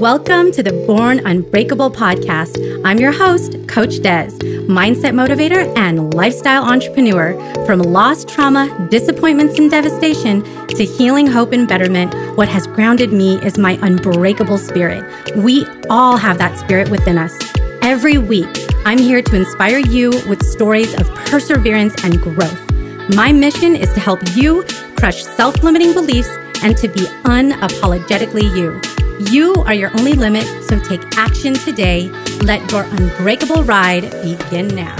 Welcome to the Born Unbreakable Podcast. I'm your host, Coach Des, mindset motivator and lifestyle entrepreneur. From lost trauma, disappointments, and devastation to healing, hope, and betterment, what has grounded me is my unbreakable spirit. We all have that spirit within us. Every week, I'm here to inspire you with stories of perseverance and growth. My mission is to help you crush self-limiting beliefs and to be unapologetically you. You are your only limit, so take action today. Let your unbreakable ride begin now.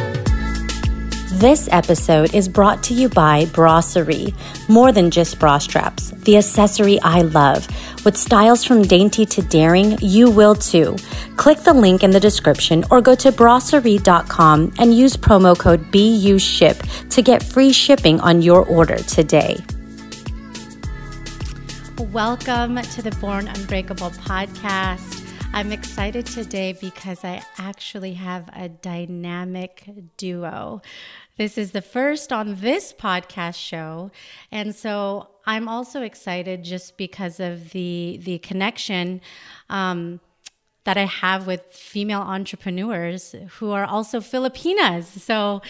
This episode is brought to you by Brasserie. More than just bra straps, the accessory I love. With styles from dainty to daring, you will too. Click the link in the description or go to brasserie.com and use promo code BUSHIP to get free shipping on your order today. Welcome to the Born Unbreakable Podcast. I'm excited today because I actually have a dynamic duo. This is the first on this podcast show, and so I'm also excited just because of the connection that I have with female entrepreneurs who are also Filipinas. So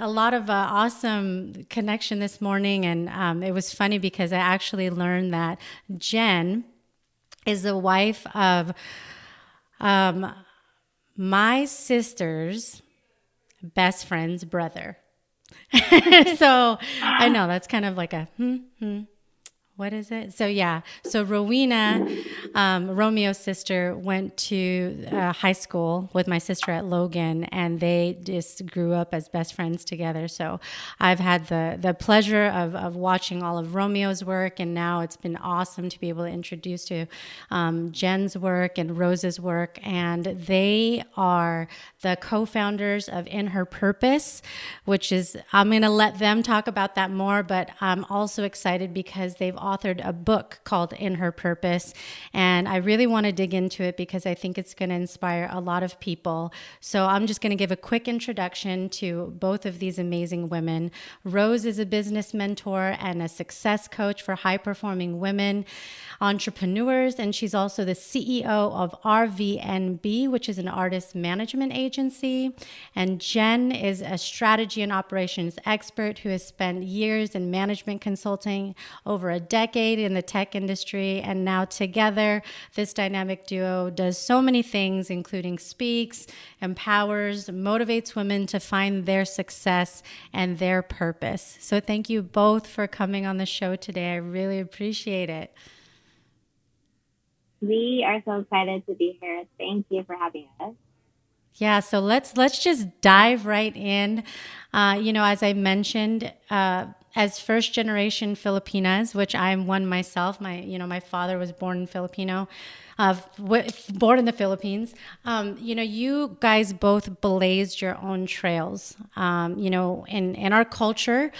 a lot of awesome connection this morning, and it was funny because I actually learned that Jen is the wife of my sister's best friend's brother. So I know that's kind of like a what is it? So yeah, so Rowena, Romeo's sister, went to high school with my sister at Logan, and they just grew up as best friends together. So I've had the pleasure of watching all of Romeo's work, and now it's been awesome to be able to introduce to Jen's work and Rose's work, and they are the co-founders of In Her Purpose, which is, I'm going to let them talk about that more, but I'm also excited because they've authored a book called In Her Purpose, and I really want to dig into it because I think it's going to inspire a lot of people. So I'm just going to give a quick introduction to both of these amazing women. Rose is a business mentor and a success coach for high-performing women entrepreneurs, and she's also the CEO of RVNB, which is an artist management agency. And Jen is a strategy and operations expert who has spent years in management consulting, over a decade in the tech industry, and now together this dynamic duo does so many things, including speaks, empowers, motivates women to find their success and their purpose. So thank you both for coming on the show today. I really appreciate it. We are so excited to be here. Thank you for having us. Yeah, so let's just dive right in. You know, as I mentioned, as first generation Filipinas, which I'm one myself, my father was born in the Philippines. You guys both blazed your own trails. In our culture,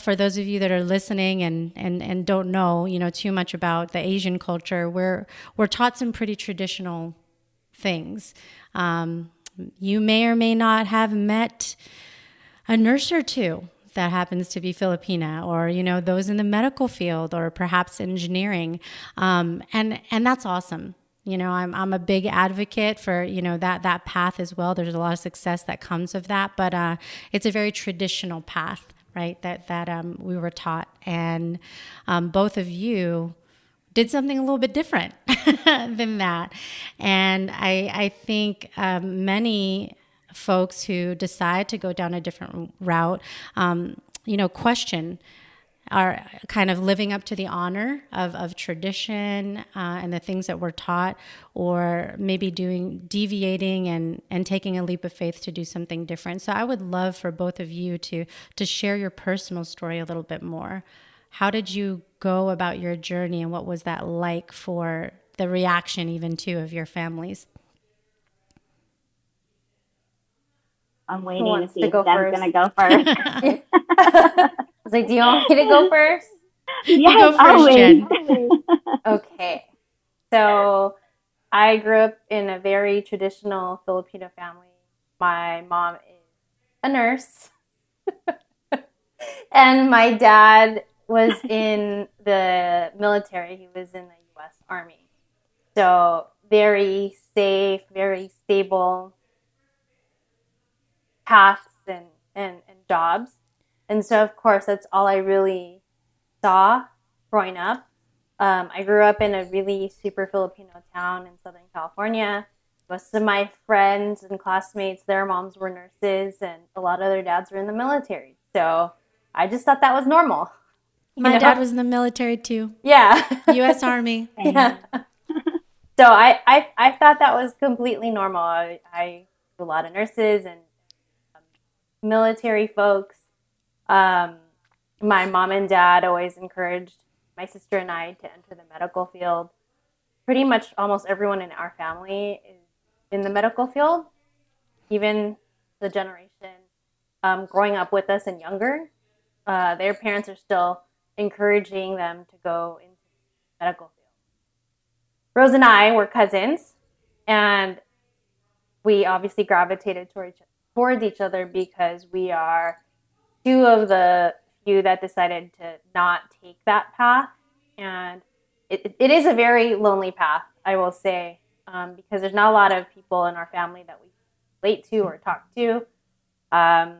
for those of you that are listening and don't know, too much about the Asian culture, we're taught some pretty traditional things. You may or may not have met a nurse or two that happens to be Filipina, or those in the medical field, or perhaps engineering, and that's awesome. I'm a big advocate for that path as well. There's a lot of success that comes of that, but it's a very traditional path, right? That we were taught, and both of you did something a little bit different than that. And I think many folks who decide to go down a different route, question, are kind of living up to the honor of tradition and the things that we're taught, or maybe deviating and taking a leap of faith to do something different. So I would love for both of you to share your personal story a little bit more. How did you go about your journey, and what was that like for the reaction even too of your families? I'm waiting to see if Deb's going to go first. I was like, do you want me to go first? Yes, go first, Jen. Okay. So I grew up in a very traditional Filipino family. My mom is a nurse. And my dad was in the military. He was in the U.S. Army. So very safe, very stable paths and jobs. And so, of course, that's all I really saw growing up. I grew up in a really super Filipino town in Southern California. Most of my friends and classmates, their moms were nurses, and a lot of their dads were in the military. So I just thought that was normal. My dad was in the military too. Yeah. U.S. Army. Yeah. So I thought that was completely normal. I knew a lot of nurses and military folks. My mom and dad always encouraged my sister and I to enter the medical field. Pretty much almost everyone in our family is in the medical field, even the generation growing up with us and younger. Their parents are still encouraging them to go into the medical field. Rose and I were cousins, and we obviously gravitated towards each other because we are two of the few that decided to not take that path. And it is a very lonely path, I will say, because there's not a lot of people in our family that we relate to or talk to. And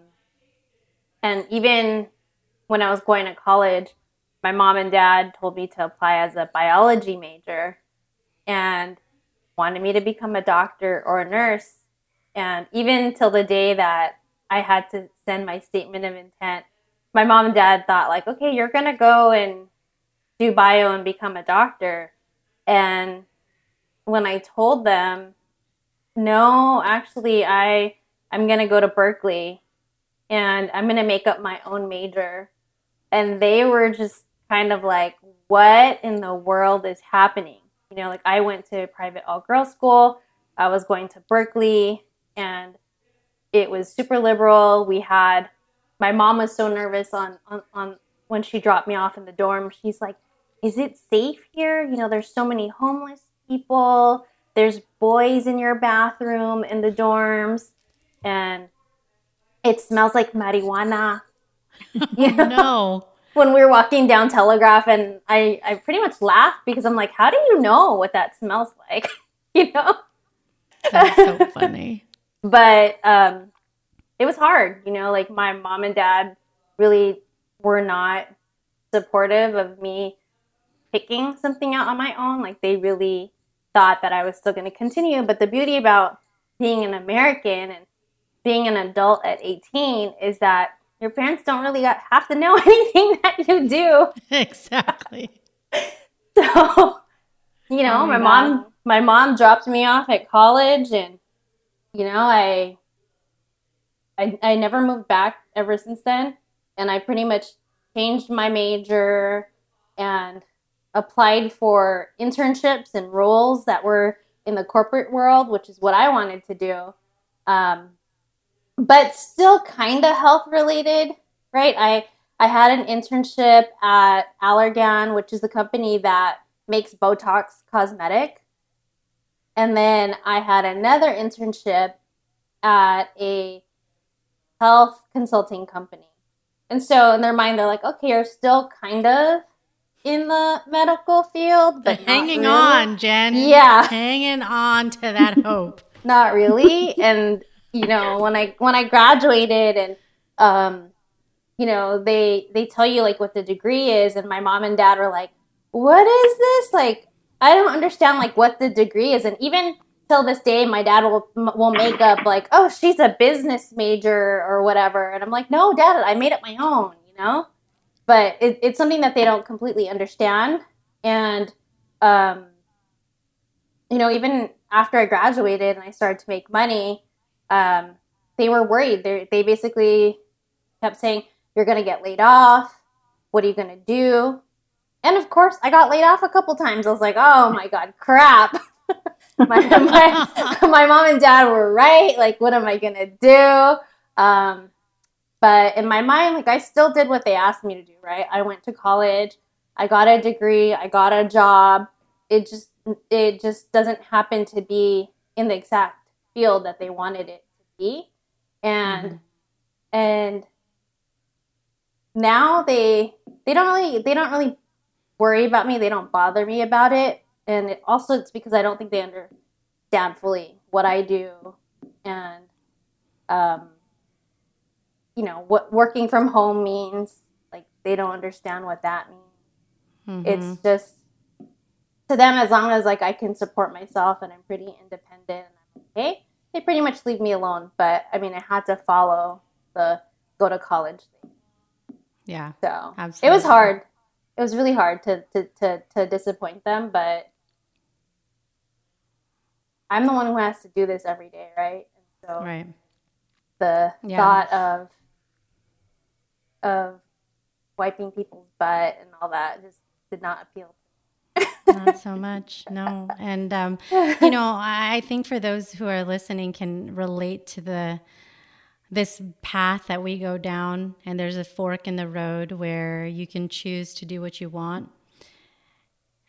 even when I was going to college, my mom and dad told me to apply as a biology major and wanted me to become a doctor or a nurse. And even till the day that I had to send my statement of intent, my mom and dad thought like, okay, you're going to go and do bio and become a doctor. And when I told them, no, actually, I'm going to go to Berkeley and I'm going to make up my own major. And they were just kind of like, what in the world is happening? You know, like I went to private all-girls school. I was going to Berkeley, and it was super liberal. My mom was so nervous on when she dropped me off in the dorm. She's like, is it safe here? You know, there's so many homeless people. There's boys in your bathroom in the dorms, and it smells like marijuana. You know? No. When we were walking down Telegraph, and I pretty much laughed because I'm like, how do you know what that smells like? You know? That's so funny. But it was hard, you know, like my mom and dad really were not supportive of me picking something out on my own. Like they really thought that I was still going to continue. But the beauty about being an American and being an adult at 18 is that your parents don't really have to know anything that you do. Exactly. So, you know, my mom dropped me off at college, and, you know, I never moved back ever since then. And I pretty much changed my major and applied for internships and roles that were in the corporate world, which is what I wanted to do. But still kind of health related, right? I had an internship at Allergan, which is the company that makes Botox cosmetic. And then I had another internship at a health consulting company. And so in their mind, they're like, okay, you're still kind of in the medical field, but hanging really on, Jen. Yeah. Hanging on to that hope. Not really. And you know, when I graduated, and you know, they tell you like what the degree is, and my mom and dad were like, what is this? Like, I don't understand like what the degree is. And even till this day, my dad will make up like, oh, she's a business major or whatever. And I'm like, no, Dad, I made up my own, you know? But it's something that they don't completely understand. And you know, even after I graduated and I started to make money, they were worried. They basically kept saying, you're going to get laid off. What are you going to do? And of course, I got laid off a couple times. I was like, oh my God, crap. my mom and dad were right. Like, what am I going to do? But in my mind, like I still did what they asked me to do, right? I went to college. I got a degree. I got a job. It just doesn't happen to be in the exact field that they wanted it to be. And and now they don't really worry about me. They don't bother me about it. And it also, it's because I don't think they understand fully what I do, and you know, what working from home means. Like, they don't understand what that means. Mm-hmm. It's just, to them, as long as like I can support myself and I'm pretty independent and I'm okay, they pretty much leave me alone. But I mean, I had to follow the go to college thing. Yeah. So absolutely. It was hard. It was really hard to disappoint them, but I'm the one who has to do this every day, right? And so right. The yeah. thought of wiping people's butt and all that just did not appeal to me. Not so much, no. And you know, I think for those who are listening can relate to this path that we go down, and there's a fork in the road where you can choose to do what you want.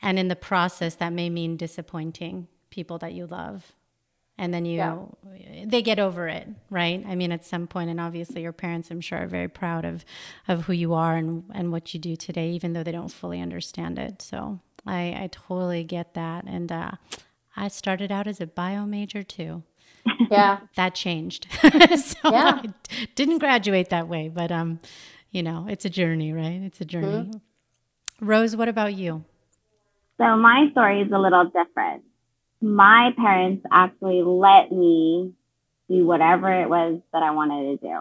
And in the process, that may mean disappointing people that you love. And then they get over it, right? I mean, at some point, and obviously your parents, I'm sure, are very proud of who you are and what you do today, even though they don't fully understand it. So I totally get that. And I started out as a bio major too. Yeah. That changed. So yeah. I didn't graduate that way, but, you know, it's a journey, right? It's a journey. Mm-hmm. Rose, what about you? So my story is a little different. My parents actually let me do whatever it was that I wanted to do.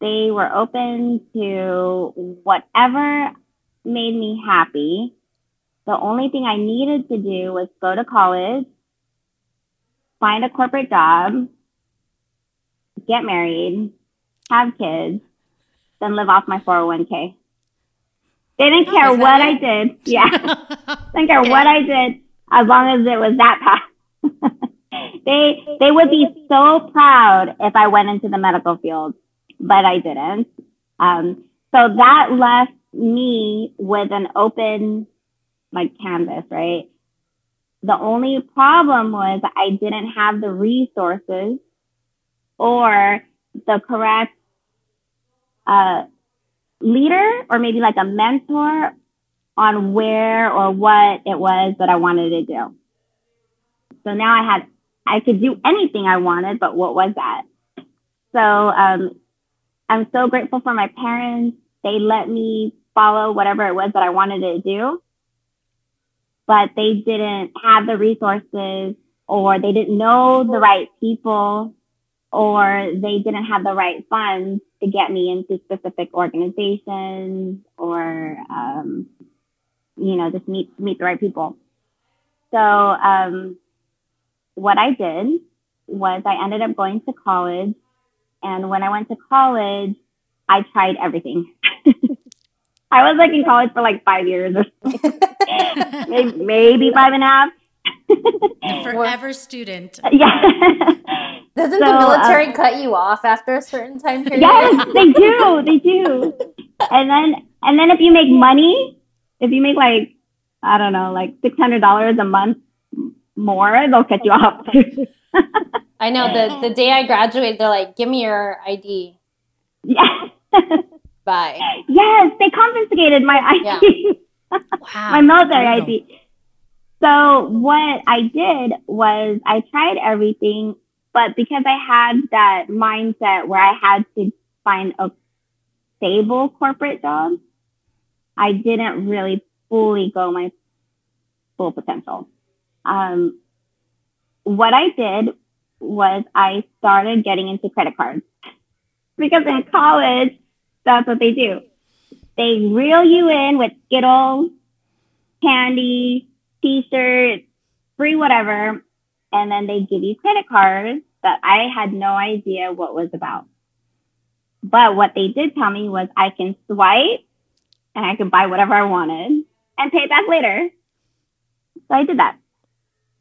They were open to whatever made me happy. The only thing I needed to do was go to college, find a corporate job, get married, have kids, then live off my 401k. They didn't care what I did. Yeah. Didn't care what I did as long as it was that path. They would be so proud if I went into the medical field, but I didn't. So that left me with an open canvas, right? The only problem was I didn't have the resources or the correct leader, or maybe a mentor on where or what it was that I wanted to do. So now I could do anything I wanted, but what was that? So I'm so grateful for my parents. They let me follow whatever it was that I wanted to do. But they didn't have the resources, or they didn't know the right people, or they didn't have the right funds to get me into specific organizations, or, just meet the right people. So what I did was I ended up going to college. And when I went to college, I tried everything. I was in college for 5 years or something. Maybe 5.5. A forever student. Yeah. Doesn't the military cut you off after a certain time period? Yes, they do. They do. And then if you make money, if you make I don't know, $600 a month more, they'll cut you off. I know. The day I graduated, they're like, "Give me your ID." Yeah. Bye. Yes, they confiscated my ID. Yeah. Wow, my military ID. So what I did was I tried everything, but because I had that mindset where I had to find a stable corporate job, I didn't really fully go my full potential. What I did was I started getting into credit cards, because in college, that's what they do. They reel you in with Skittles, candy, T-shirts, free whatever, and then they give you credit cards that I had no idea what was about. But what they did tell me was I can swipe and I could buy whatever I wanted and pay it back later. So I did that.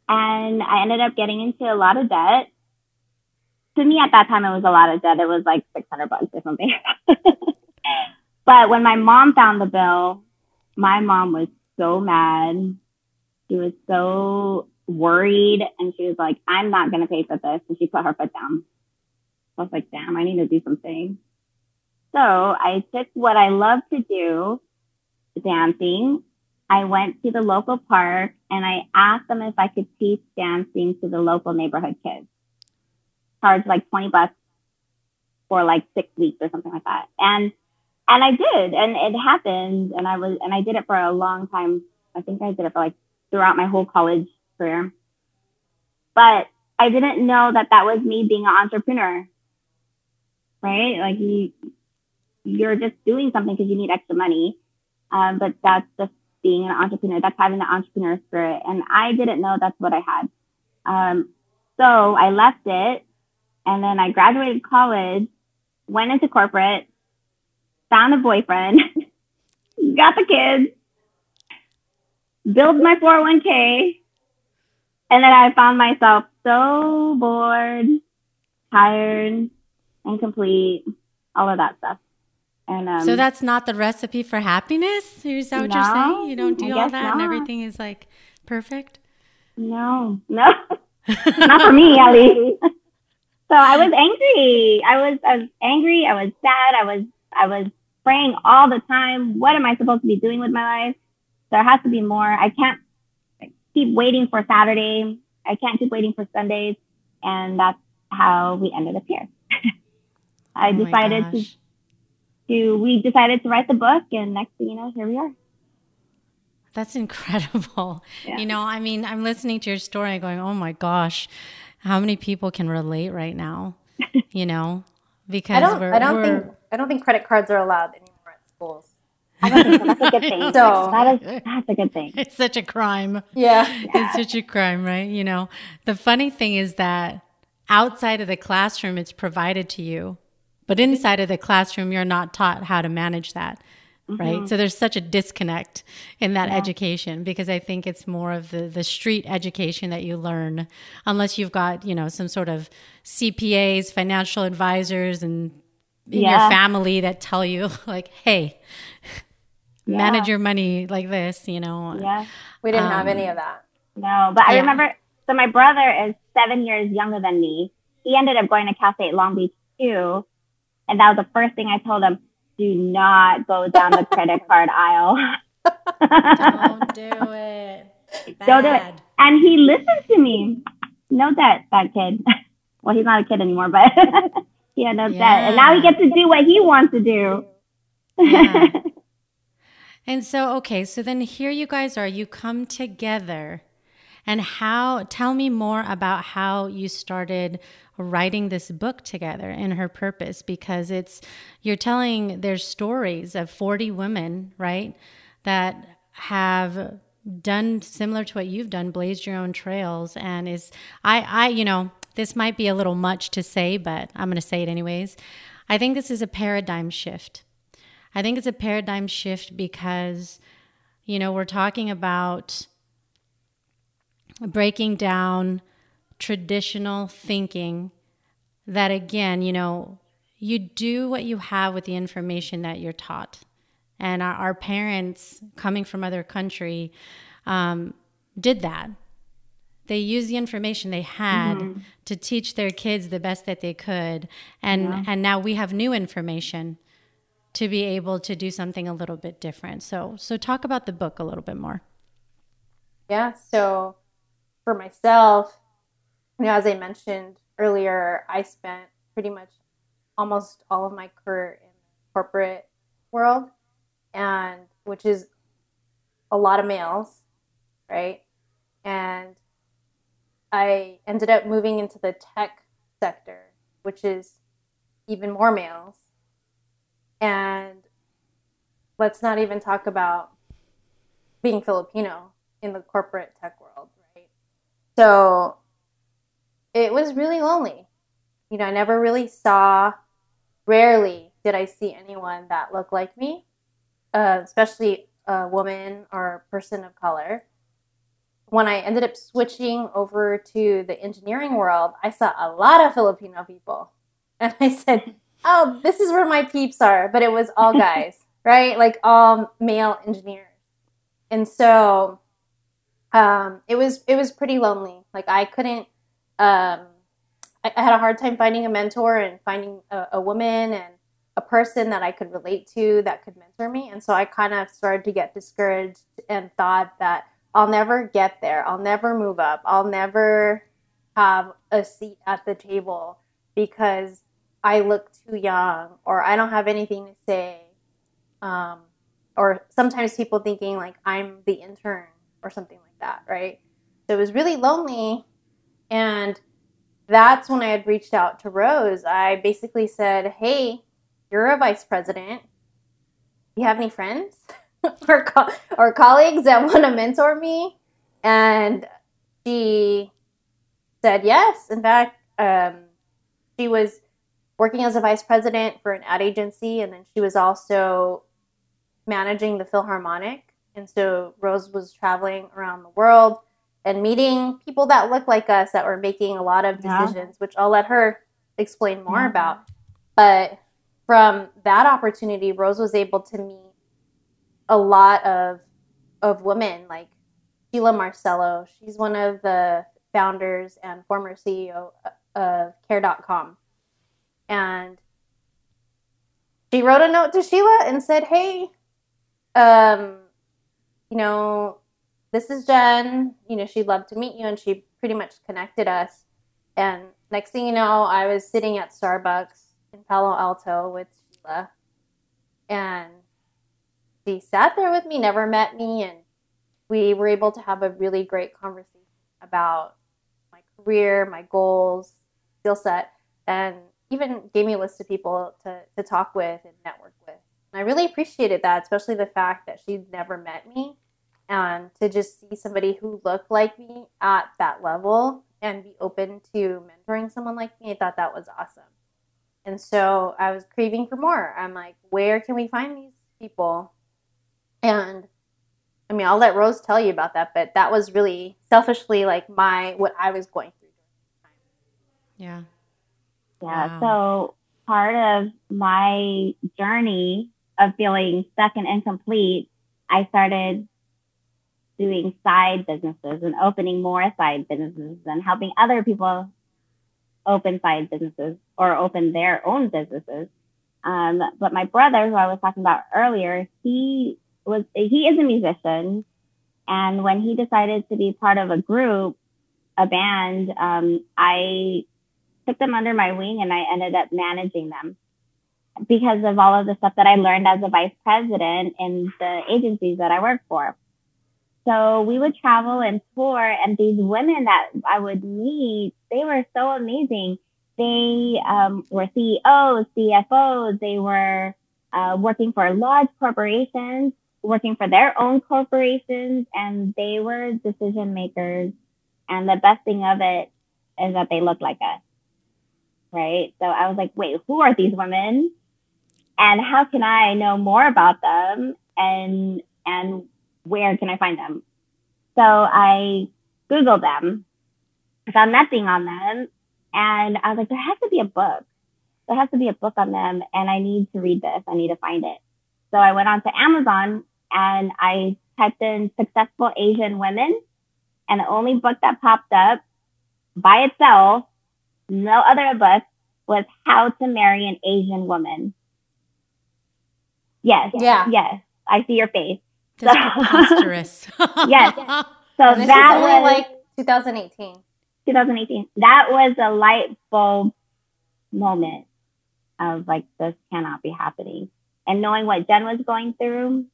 And I ended up getting into a lot of debt. To me at that time, it was a lot of debt. It was $600 or something. But when my mom found the bill, my mom was so mad. She was so worried. And she was like, "I'm not going to pay for this." And she put her foot down. I was like, damn, I need to do something. So I took what I love to do, dancing, I went to the local park and I asked them if I could teach dancing to the local neighborhood kids. Charged like $20 for like 6 weeks or something like that. And I did, and it happened, and I did it for a long time. I think I did it for like throughout my whole college career. But I didn't know that that was me being an entrepreneur, right? Like you're just doing something because you need extra money. But that's just being an entrepreneur. That's having the entrepreneur spirit. And I didn't know that's what I had. So I left it. And then I graduated college, went into corporate, found a boyfriend, got the kids, built my 401k. And then I found myself so bored, tired, incomplete, all of that stuff. And so that's not the recipe for happiness? Is that what you're saying? You don't do all that and everything is like perfect? No. Not for me, at least. So I was angry. I was angry. I was sad. I was praying all the time. What am I supposed to be doing with my life? There has to be more. I can't keep waiting for Saturday. I can't keep waiting for Sundays. And that's how we ended up here. We decided to write the book, and next thing you know, here we are. That's incredible. Yeah. You know, I mean, I'm listening to your story going, oh my gosh, how many people can relate right now? You know, because I don't think credit cards are allowed anymore at schools. I don't think so. That's a good thing. So that's a good thing. It's such a crime. Yeah. It's such a crime, right? You know, the funny thing is that outside of the classroom, it's provided to you. But inside of the classroom, you're not taught how to manage that, right? Mm-hmm. So there's such a disconnect in that education, because I think it's more of the street education that you learn, unless you've got, you know, some sort of CPAs, financial advisors, and in your family that tell you like, hey, manage your money like this, you know. Yeah, we didn't have any of that. No, but I remember, so my brother is 7 years younger than me. He ended up going to Cal State Long Beach too. And that was the first thing I told him, do not go down the credit card aisle. Don't do it. Bad. Don't do it. And he listened to me. No debt, that kid. Well, he's not a kid anymore, but he had no debt. And now he gets to do what he wants to do. Yeah. And so, okay, so then here you guys are. You come together. And tell me more about how you started writing this book together, In Her Purpose, because you're telling their stories of 40 women, right, that have done similar to what you've done, blazed your own trails. And you know, this might be a little much to say, but I'm going to say it anyways. I think this is a paradigm shift. I think it's a paradigm shift because, you know, we're talking about breaking down traditional thinking that, again, you know, you do what you have with the information that you're taught. And our parents coming from other country did that. They used the information they had to teach their kids the best that they could. And now we have new information to be able to do something a little bit different. So talk about the book a little bit more. Yeah, so for myself, you know, as I mentioned earlier, I spent pretty much almost all of my career in the corporate world, and which is a lot of males, right? And I ended up moving into the tech sector, which is even more males. And let's not even talk about being Filipino in the corporate tech world, right? So it was really lonely. You know, I never really rarely did I see anyone that looked like me, especially a woman or a person of color. When I ended up switching over to the engineering world, I saw a lot of Filipino people. And I said, oh, this is where my peeps are. But it was all guys, right? Like all male engineers. And so it was pretty lonely. Like I couldn't, I had a hard time finding a mentor and finding a woman and a person that I could relate to that could mentor me. And so I kind of started to get discouraged and thought that I'll never get there. I'll never move up. I'll never have a seat at the table because I look too young or I don't have anything to say. Or sometimes people thinking like I'm the intern or something like that, right? So it was really lonely. And that's when I had reached out to Rose. I basically said, hey, you're a vice president. Do you have any friends or colleagues that want to mentor me? And she said yes. In fact, she was working as a vice president for an ad agency, and then she was also managing the Philharmonic. And so Rose was traveling around the world and meeting people that look like us that were making a lot of decisions, which I'll let her explain more about. But from that opportunity, Rose was able to meet a lot of women like Sheila Marcello. She's one of the founders and former CEO of Care.com. And she wrote a note to Sheila and said, hey, you know, this is Jen, you know, she'd love to meet you. And she pretty much connected us. And next thing you know, I was sitting at Starbucks in Palo Alto with Sheila. And she sat there with me, never met me. And we were able to have a really great conversation about my career, my goals, skill set, and even gave me a list of people to talk with and network with. And I really appreciated that, especially the fact that she'd never met me. And to just see somebody who looked like me at that level and be open to mentoring someone like me, I thought that was awesome. And so I was craving for more. I'm like, where can we find these people? And I mean, I'll let Rose tell you about that, but that was really selfishly like what I was going through during the time. Yeah. So part of my journey of feeling stuck and incomplete, I started doing side businesses and opening more side businesses and helping other people open side businesses or open their own businesses. But my brother, who I was talking about earlier, he is a musician. And when he decided to be part of a group, a band, I took them under my wing and I ended up managing them because of all of the stuff that I learned as a vice president in the agencies that I worked for. So we would travel and tour, and these women that I would meet, they were so amazing. They were CEOs, CFOs. They were working for large corporations, working for their own corporations, and they were decision makers. And the best thing of it is that they look like us, right? So I was like, wait, who are these women? And how can I know more about them? And where can I find them? So I Googled them. I found nothing on them. And I was like, there has to be a book. There has to be a book on them. And I need to read this. I need to find it. So I went on to Amazon and I typed in successful Asian women. And the only book that popped up by itself, no other book, was How to Marry an Asian Woman. Yes. Yeah. Yes. I see your face. That's preposterous. Yes. So this that was only like 2018. 2018. That was a light bulb moment of like, this cannot be happening. And knowing what Jen was going through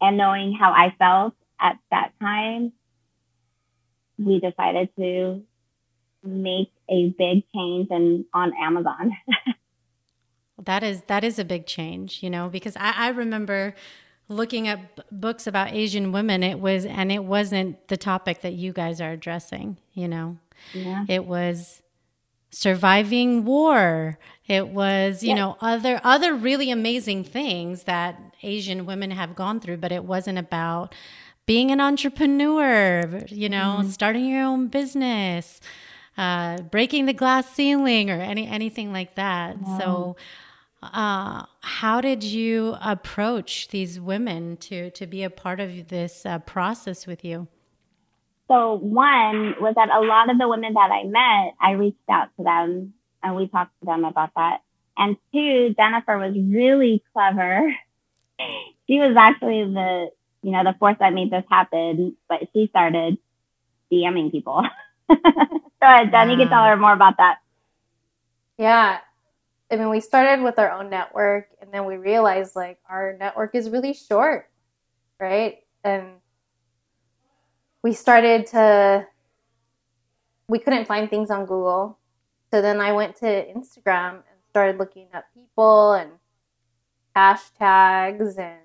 and knowing how I felt at that time, we decided to make a big change and on Amazon. That is a big change, you know, because I remember looking up books about Asian women, it wasn't the topic that you guys are addressing, you know. Yeah. It was surviving war. It was, you know, other really amazing things that Asian women have gone through, but it wasn't about being an entrepreneur, you know, starting your own business, breaking the glass ceiling or anything like that. Yeah. So how did you approach these women to be a part of this process with you? So one was that a lot of the women that I met, I reached out to them and we talked to them about that. And two, Jennifer was really clever. She was actually the force that made this happen, but she started DMing people. So Jenny can tell her more about that. Yeah. I mean, we started with our own network, and then we realized like our network is really short, right? And we couldn't find things on Google. So then I went to Instagram and started looking up people and hashtags and,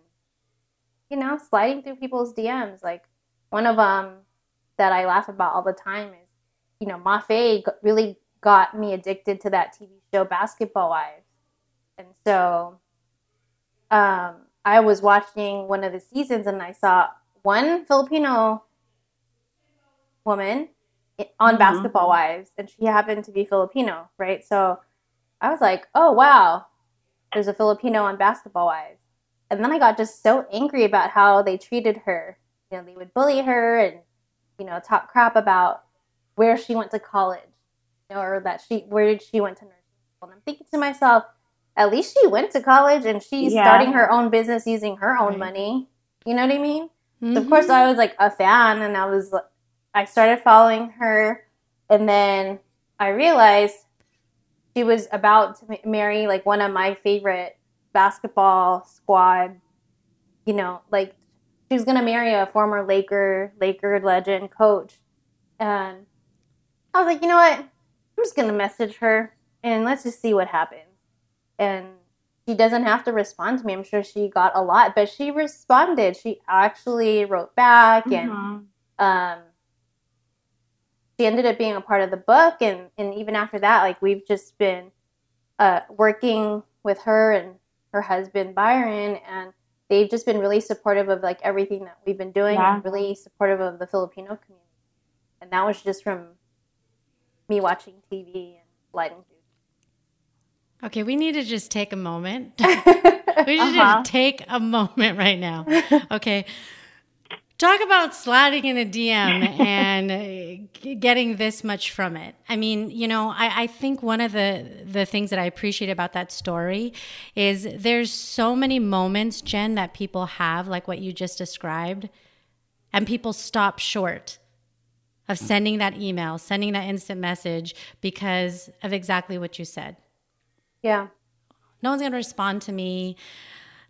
sliding through people's DMs. Like one of them that I laugh about all the time is, Maffei really got me addicted to that TV show Basketball Wives. And so I was watching one of the seasons and I saw one Filipino woman on mm-hmm. Basketball Wives, and she happened to be Filipino, right? So I was like, oh, wow, there's a Filipino on Basketball Wives. And then I got just so angry about how they treated her. They would bully her and, talk crap about where she went to college, or that where she went to nursing school. And I'm thinking to myself, at least she went to college and she's starting her own business using her own money. You know what I mean? Mm-hmm. So of course, I was like a fan, and I started following her, and then I realized she was about to marry like one of my favorite basketball squad, she was going to marry a former Laker legend coach. And I was like, you know what? I'm just going to message her and let's just see what happens. And she doesn't have to respond to me. I'm sure she got a lot, but she responded. She actually wrote back and she ended up being a part of the book. And even after that, like we've just been working with her and her husband, Byron, and they've just been really supportive of like everything that we've been doing and really supportive of the Filipino community. And that was just from me watching TV and sliding through. Okay, we need to just take a moment. We just need to take a moment right now. Okay. Talk about sliding in a DM and getting this much from it. I mean, I think one of the things that I appreciate about that story is there's so many moments, Jen, that people have, like what you just described, and people stop short of sending that email, sending that instant message because of exactly what you said. Yeah. No one's going to respond to me.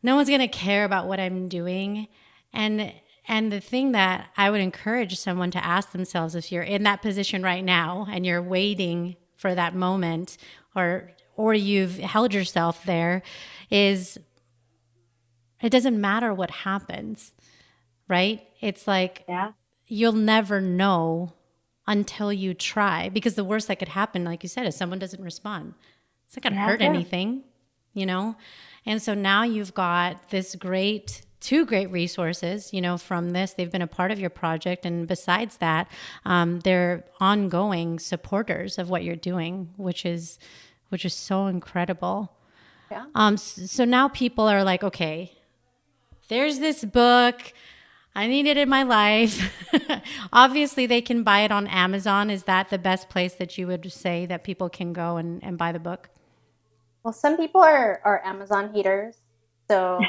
No one's going to care about what I'm doing. And the thing that I would encourage someone to ask themselves, if you're in that position right now and you're waiting for that moment or you've held yourself there, is it doesn't matter what happens, right? It's like you'll never know until you try, because the worst that could happen, like you said, is someone doesn't respond. It's not going to hurt anything, And so now you've got this two great resources, from this. They've been a part of your project. And besides that, they're ongoing supporters of what you're doing, which is so incredible. Yeah. So now people are like, okay, there's this book. I need it in my life. Obviously, they can buy it on Amazon. Is that the best place that you would say that people can go and buy the book? Well, some people are Amazon haters. So...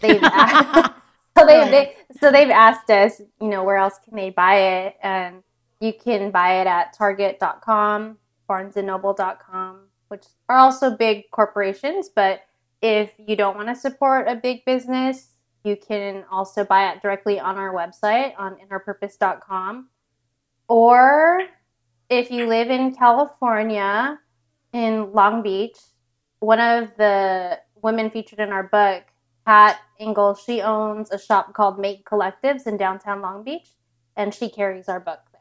they've asked us, where else can they buy it? And you can buy it at Target.com, BarnesandNoble.com, which are also big corporations. But if you don't want to support a big business, you can also buy it directly on our website on InHerPurpose.com. Or if you live in California, in Long Beach, one of the women featured in our book, Pat Engel, she owns a shop called Make Collectives in downtown Long Beach, and she carries our book there.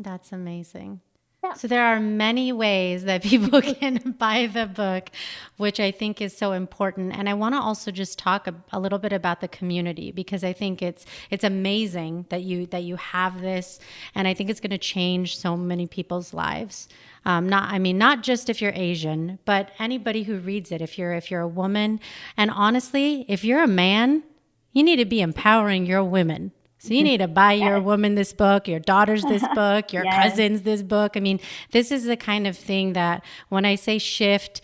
That's amazing. Yeah. So there are many ways that people can buy the book, which I think is so important. And I want to also just talk a little bit about the community, because I think it's amazing that you have this, and I think it's going to change so many people's lives. Not just if you're Asian, but anybody who reads it, if you're a woman. And honestly, if you're a man, you need to be empowering your women. So you need to buy your woman this book, your daughters this book, your cousins this book. I mean, this is the kind of thing that when I say shift,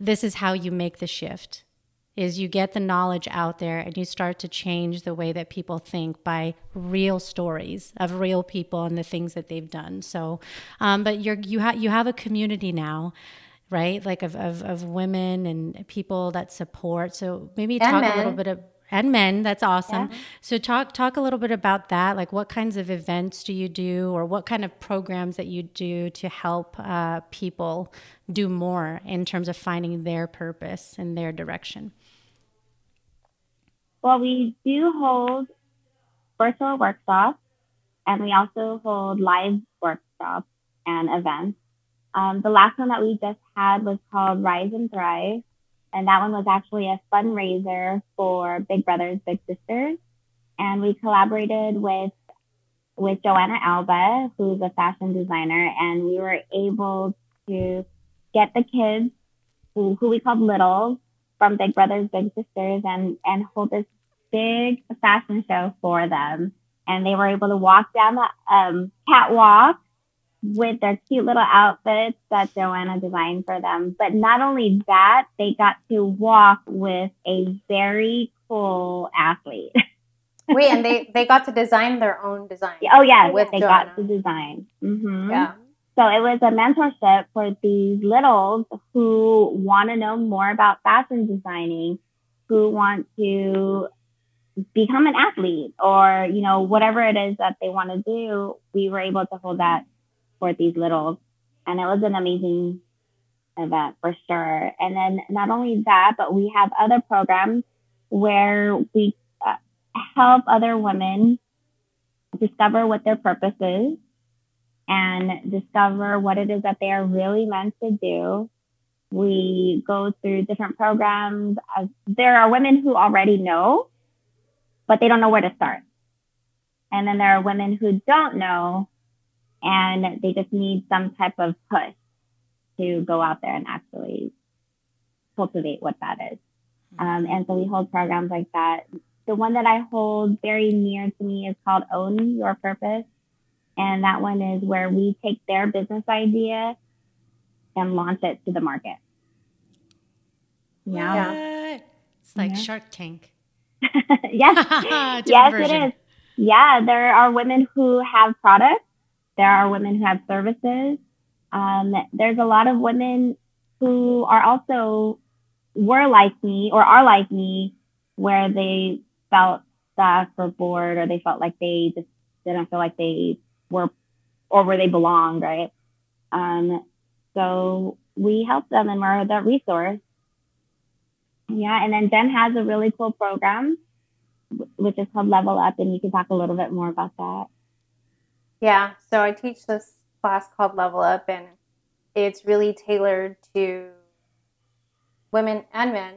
this is how you make the shift, is you get the knowledge out there and you start to change the way that people think by real stories of real people and the things that they've done. So, but you have a community now, right? Like of women and people that support. So maybe talk a little bit of, and men, that's awesome. Yeah. So talk a little bit about that. Like, what kinds of events do you do, or what kind of programs that you do to help people do more in terms of finding their purpose and their direction? Well, we do hold virtual workshops, and we also hold live workshops and events. The last one that we just had was called Rise and Thrive. And that one was actually a fundraiser for Big Brothers Big Sisters. And we collaborated with Joanna Alba, who's a fashion designer. And we were able to get the kids who we called Littles from Big Brothers Big Sisters and hold this big fashion show for them. And they were able to walk down the catwalk with their cute little outfits that Joanna designed for them. But not only that, they got to walk with a very cool athlete. Wait, and they got to design their own design. Oh, yeah, they got to design. Mm-hmm. Yeah. So it was a mentorship for these littles who want to know more about fashion designing, who want to become an athlete or, you know, whatever it is that they want to do. We were able to hold that for these littles, and it was an amazing event for sure. And then not only that, but we have other programs where we help other women discover what their purpose is and discover what it is that they are really meant to do. We go through different programs. There are women who already know, but they don't know where to start. And then there are women who don't know, and they just need some type of push to go out there and actually cultivate what that is. And so we hold programs like that. The one that I hold very near to me is called Own Your Purpose. And that one is where we take their business idea and launch it to the market. Yeah. It's like Shark Tank. Yes. Yes, it is. Yeah. There are women who have products. There are women who have services. There's a lot of women who are also were like me or are like me, where they felt stuck or bored, or they felt like they just didn't feel like they were or where they belonged, right? So we help them and we're the resource. Yeah, and then Jen has a really cool program, which is called Level Up, and you can talk a little bit more about that. Yeah, so I teach this class called Level Up, and it's really tailored to women and men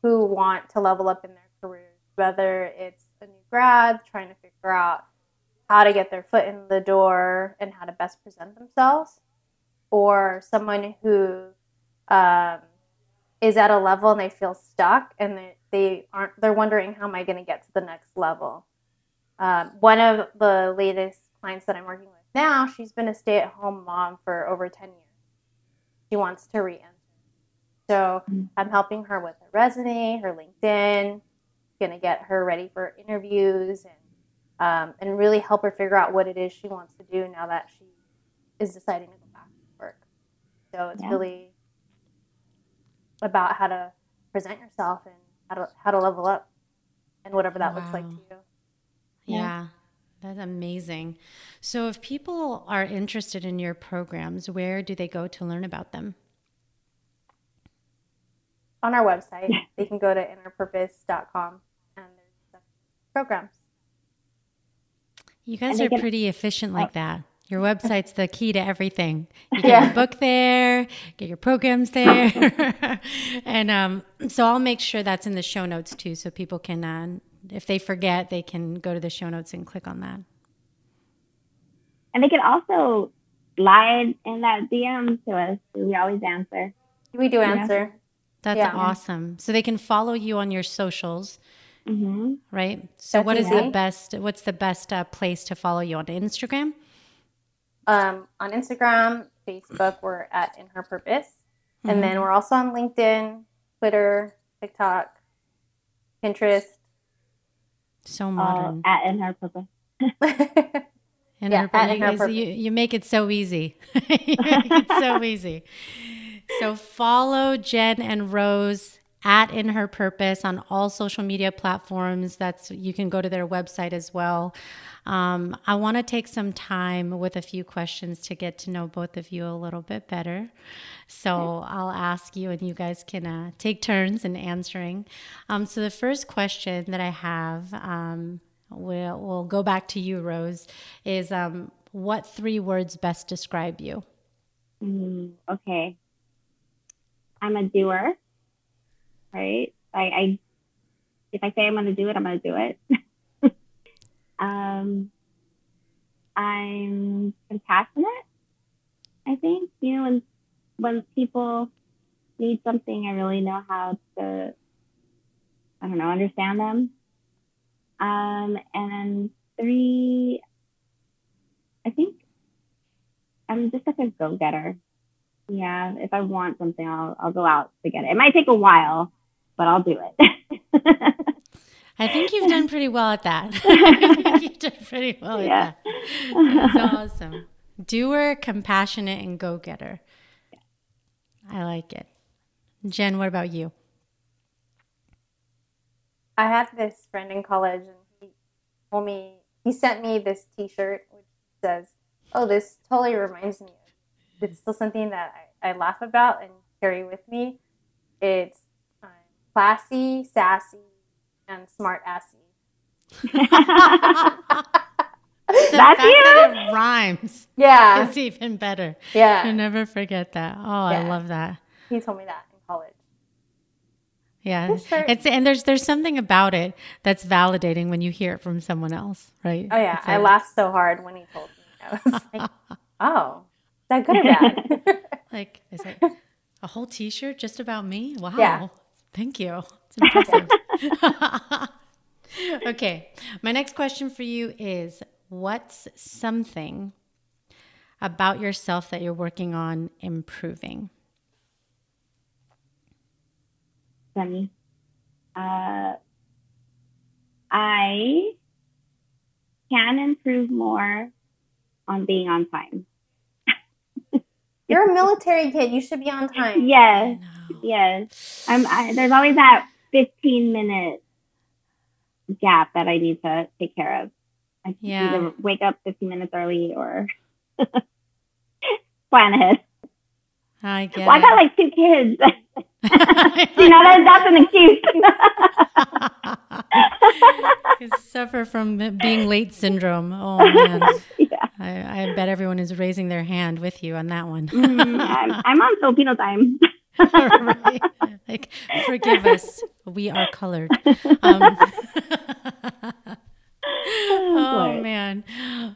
who want to level up in their careers, whether it's a new grad trying to figure out how to get their foot in the door and how to best present themselves, or someone who is at a level and they feel stuck and they're wondering, how am I going to get to the next level? One of the latest clients that I'm working with now, she's been a stay-at-home mom for over 10 years. She wants to re-enter. So I'm helping her with her resume, her LinkedIn, going to get her ready for interviews and really help her figure out what it is she wants to do now that she is deciding to go back to work. So it's really about how to present yourself and how to level up and whatever that looks like to you. Yeah. That's amazing. So if people are interested in your programs, where do they go to learn about them? On our website. They can go to innerpurpose.com and there's programs. You guys are pretty efficient like that. Your website's the key to everything. You get your book there, get your programs there. And so I'll make sure that's in the show notes too, so people can if they forget, they can go to the show notes and click on that. And they can also slide in that DM to us. We always answer. We do answer. That's awesome. So they can follow you on your socials, right? So that's what's the best place to follow you on Instagram? On Instagram, Facebook, we're at In Her Purpose. Mm-hmm. And then we're also on LinkedIn, Twitter, TikTok, Pinterest. So modern. At In Her Purpose. And yeah, you make it so easy. You make it so easy. So follow Jen and Rose at In Her Purpose on all social media platforms. You can go to their website as well. I want to take some time with a few questions to get to know both of you a little bit better. So I'll ask you, and you guys can take turns in answering. So the first question that I have, we'll go back to you, Rose, is what three words best describe you? Okay. I'm a doer, right? If I say I'm going to do it, I'm going to do it. I'm compassionate, I think. You know, when people need something, I really know how to, understand them. And three, I think I'm just like a go-getter. Yeah, if I want something, I'll go out to get it. It might take a while, but I'll do it. I think you've done pretty well at that. That's awesome. Doer, compassionate, and go-getter. Yeah. I like it. Jen, what about you? I had this friend in college, and he sent me this T-shirt, which says, "Oh, this totally reminds me of." It's still something that I laugh about and carry with me. It's classy, sassy, and smart-assy. That's you? That it rhymes. Yeah. It's even better. Yeah. I never forget that. Oh, yeah. I love that. He told me that in college. Yeah. There's something about it that's validating when you hear it from someone else, right? Oh, yeah. I laughed so hard when he told me. I was like, oh. That good or bad? Like, is it a whole T-shirt just about me? Wow. Yeah. Thank you. It's impressive. Okay. My next question for you is, what's something about yourself that you're working on improving? Sunny. I can improve more on being on time. You're a military kid. You should be on time. Yes. Yes. There's always that 15-minute gap that I need to take care of. I either wake up 15 minutes early or plan ahead. I get it. I got like 2 kids. That's an excuse. You suffer from being late syndrome. Oh, man. Yeah. I bet everyone is raising their hand with you on that one. I'm on Filipino time. Right. Like, forgive us. We are colored. Oh, man.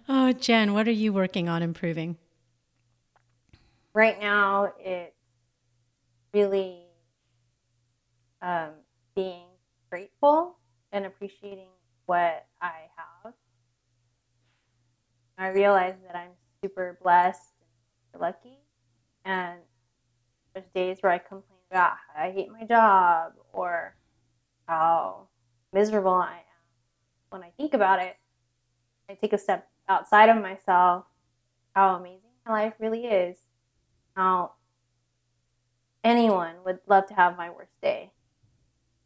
Oh, Jen, what are you working on improving? Right now, it's really being grateful and appreciating what I have. I realize that I'm super blessed and lucky, and there's days where I complain about how I hate my job or how miserable I am. When I think about it, I take a step outside of myself, how amazing my life really is, how anyone would love to have my worst day.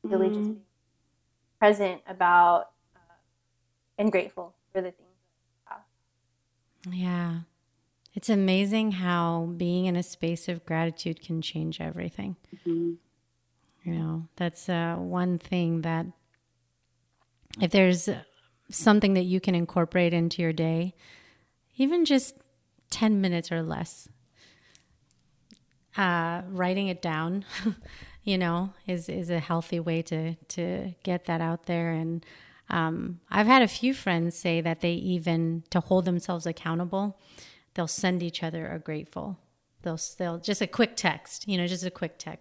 Really just being present about and grateful for the things. Yeah. It's amazing how being in a space of gratitude can change everything. Mm-hmm. You know, that's one thing that if there's something that you can incorporate into your day, even just 10 minutes or less, writing it down, is a healthy way to get that out there. And I've had a few friends say that they even, to hold themselves accountable, they'll send each other a grateful. They'll just a quick text,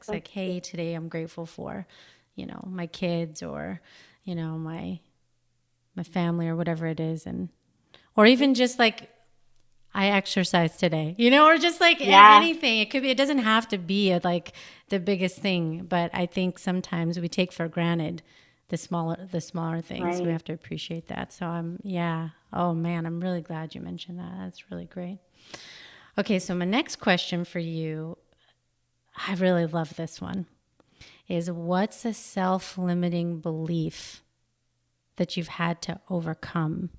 like, hey, today I'm grateful for, my kids or, my family or whatever it is. And, or even just like, I exercised today, you know, or just like anything. It could be, it doesn't have to be like the biggest thing, but I think sometimes we take for granted the smaller things. Right. We have to appreciate that. So oh man, I'm really glad you mentioned that. That's really great. Okay. So my next question for you, I really love this one, is what's a self-limiting belief that you've had to overcome?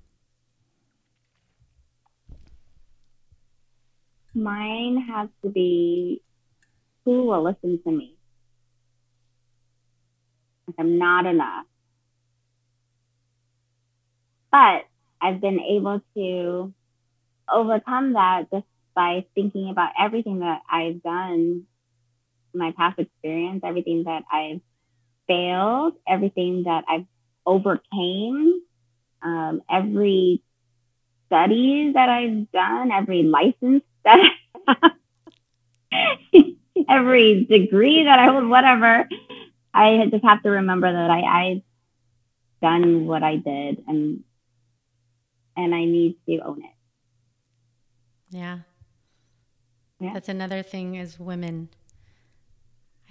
Mine has to be, who will listen to me? Like, I'm not enough. But I've been able to overcome that just by thinking about everything that I've done, my past experience, everything that I've failed, everything that I've overcame, every studies that I've done, every license that I have, every degree that I hold, whatever. I just have to remember that I've done what I did, and I need to own it. Yeah. That's another thing as women.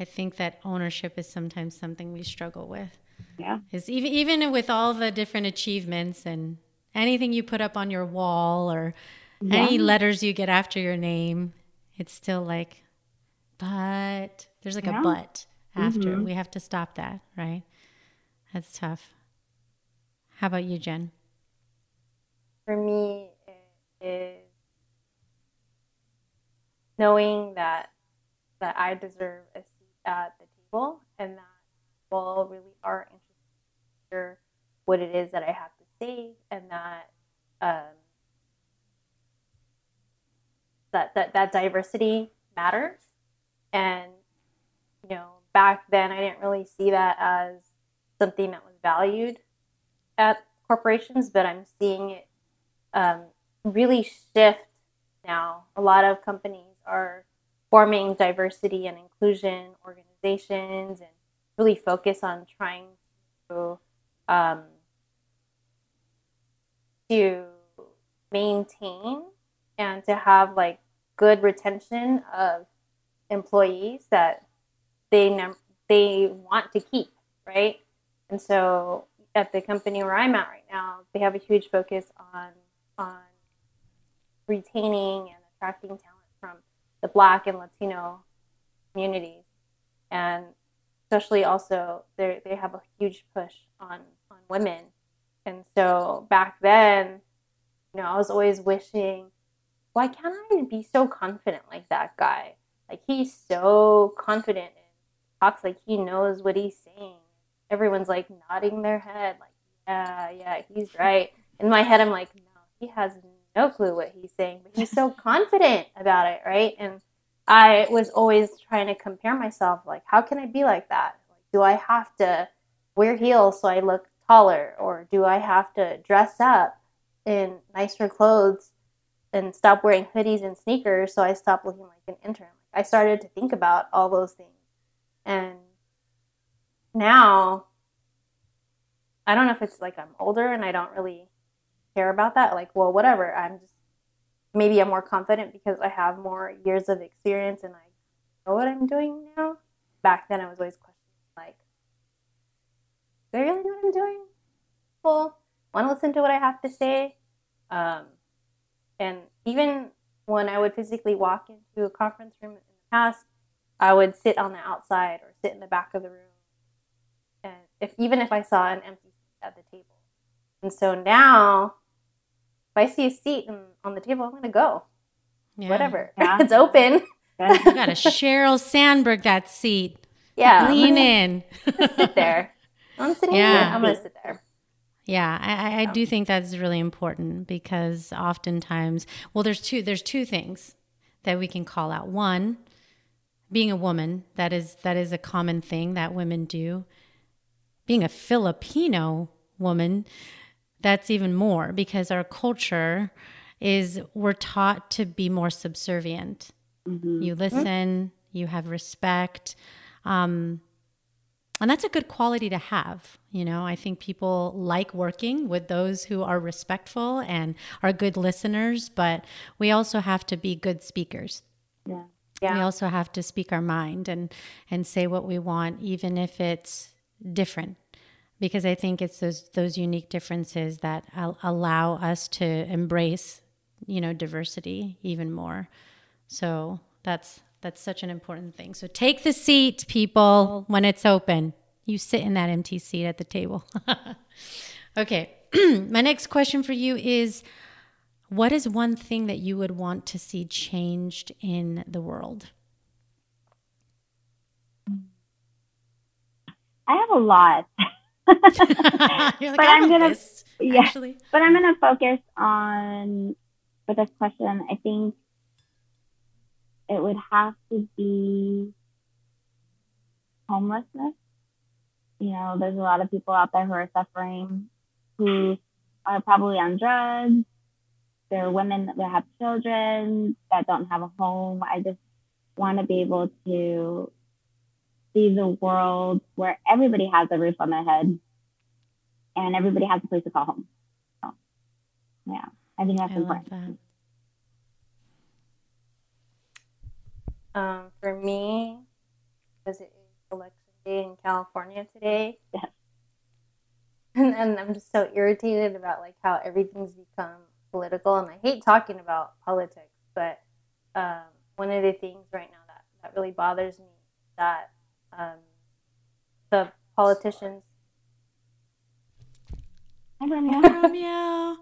I think that ownership is sometimes something we struggle with. Yeah. Is even with all the different achievements and anything you put up on your wall or any letters you get after your name, it's still like, but there's like a but after. Mm-hmm. We have to stop that, right? That's tough. How about you, Jen? For me, it is knowing that I deserve a at the table, and that people really are interested to hear what it is that I have to say, and that that diversity matters. And you know, back then I didn't really see that as something that was valued at corporations, but I'm seeing it really shift now. A lot of companies are forming diversity and inclusion organizations and really focus on trying to maintain and to have like good retention of employees that they want to keep, right? And so at the company where I'm at right now, they have a huge focus on retaining and attracting talent from the Black and Latino communities, and especially also they have a huge push on women. And so back then, you know, I was always wishing, why can't I be so confident like that guy? Like, he's so confident and talks like he knows what he's saying. Everyone's like nodding their head, like, yeah, he's right. In my head, I'm like, no, he has no clue what he's saying, but he's so confident about it, right? And I was always trying to compare myself, like, how can I be like that? Like, do I have to wear heels so I look taller, or do I have to dress up in nicer clothes and stop wearing hoodies and sneakers so I stop looking like an intern? I started to think about all those things, and now I don't know if it's like I'm older and I don't really care about that, like, well, whatever, I'm just, maybe I'm more confident because I have more years of experience and I know what I'm doing now. Back then I was always questioning, like, do I really know what I'm doing? People want to listen to what I have to say, and even when I would physically walk into a conference room in the past, I would sit on the outside or sit in the back of the room, and even if I saw an empty seat at the table. And so now, if I see a seat on the table, I'm going to go. Yeah. Whatever. Yeah. It's open. You got to Sheryl Sandberg that seat. Yeah. Lean in. Sit there. I'm sitting here. I'm going to sit there. Yeah. I do think that's really important, because oftentimes, well, there's two things that we can call out. One, being a woman, that is a common thing that women do. Being a Filipino woman, that's even more, because our culture is, we're taught to be more subservient. Mm-hmm. You listen, you have respect. And that's a good quality to have. You know, I think people like working with those who are respectful and are good listeners, but we also have to be good speakers. Yeah. Yeah. We also have to speak our mind and say what we want, even if it's different, because I think it's those unique differences that allow us to embrace, you know, diversity even more. So that's such an important thing. So take the seat, people, when it's open. You sit in that empty seat at the table. Okay. My next question for you is, what is one thing that you would want to see changed in the world? I have a lot. But I'm going to focus on, for this question, I think it would have to be homelessness. You know, there's a lot of people out there who are suffering, who are probably on drugs. There are women that have children that don't have a home. I just want to be able to see the world where everybody has a roof on their head and everybody has a place to call home. So, yeah, I think that's important. Love that. For me, because it is election day in California today, yes. and I'm just so irritated about like how everything's become political, and I hate talking about politics, but one of the things right now that really bothers me is that the politicians. Hi, Romeo.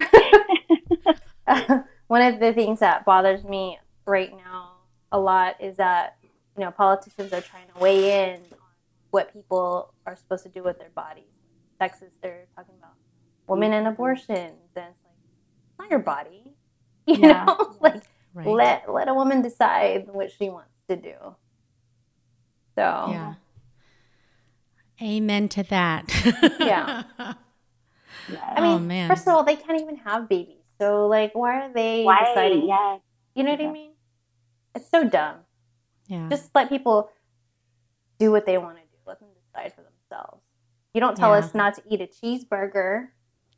One of the things that bothers me right now a lot is that, you know, politicians are trying to weigh in on what people are supposed to do with their bodies. Texas, they're talking about women and abortions, and it's like, it's not your body, you know, like right. let a woman decide what she wants to do. So yeah, amen to that. Yeah. I mean, man. First of all, they can't even have babies, so like, why are they deciding? Yeah. You know what I mean? It's so dumb. Yeah. Just let people do what they want to do. Let them decide for themselves. You don't tell us not to eat a cheeseburger,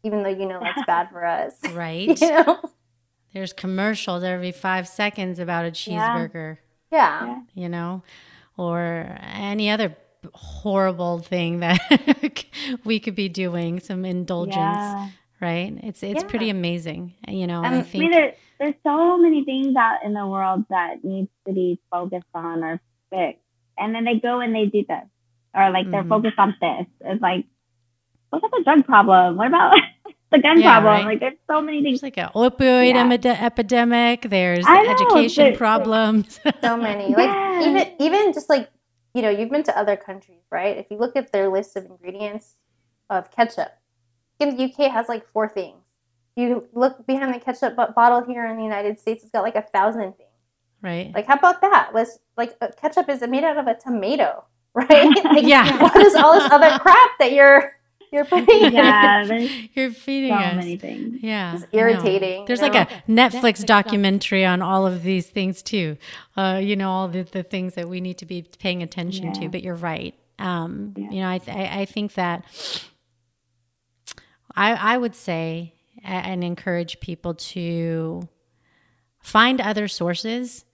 even though you know that's bad for us. Right. You know? There's commercials every 5 seconds about a cheeseburger. Yeah. You know, or any other horrible thing that we could be doing, some indulgence. Yeah. Right? It's pretty amazing. You know, I think there's so many things out in the world that needs to be focused on or fixed. And then they go and they do this. Or like they're focused on this. It's like, what about the drug problem? What about the gun problem? Right? Like there's so many things. There's like an opioid epidemic. There's education problems. So many. Like even just like, you know, you've been to other countries, right? If you look at their list of ingredients of ketchup, in the UK has like 4 things. You look behind the ketchup bottle here in the United States, it's got like 1,000 things. Right. Like, how about that? Let's like ketchup is made out of a tomato, right? Like, what is all this other crap that you're putting? You're feeding us. So many things. Yeah. It's irritating. There's like a Netflix documentary on all of these things too. You know, all the things that we need to be paying attention to. But you're right. You know, I think that. I would say and encourage people to find other sources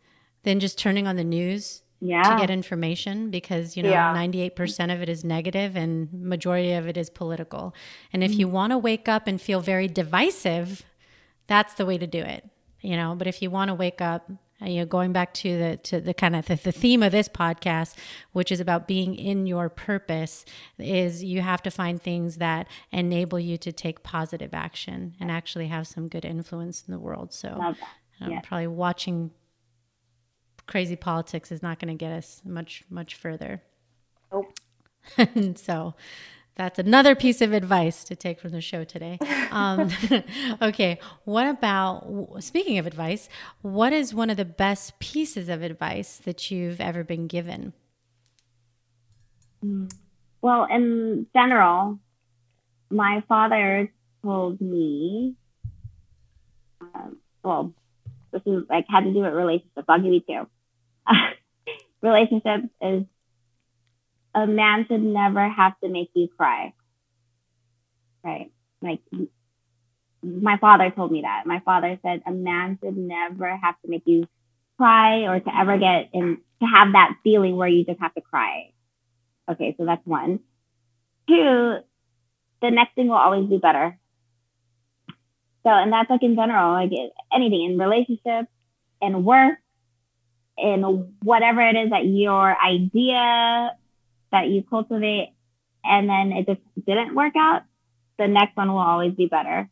than just turning on the news to get information, because, you know, 98% of it is negative and majority of it is political. And if you want to wake up and feel very divisive, that's the way to do it, you know. But if you want to wake up, you know, going back to the kind of the theme of this podcast, which is about being in your purpose, is you have to find things that enable you to take positive action and actually have some good influence in the world. So probably watching crazy politics is not going to get us much further. Oh. So that's another piece of advice to take from the show today. Okay. What about, speaking of advice, what is one of the best pieces of advice that you've ever been given? Well, in general, my father told me, this is like had to do with relationships. I'll give you two. Relationships is a man should never have to make you cry. Right? Like, my father told me that. My father said a man should never have to make you cry or to ever get in, to have that feeling where you just have to cry. Okay, so that's one. Two, the next thing will always be better. So, and that's like in general, like anything in relationships, in work, in whatever it is that your idea that you cultivate, and then it just didn't work out, the next one will always be better.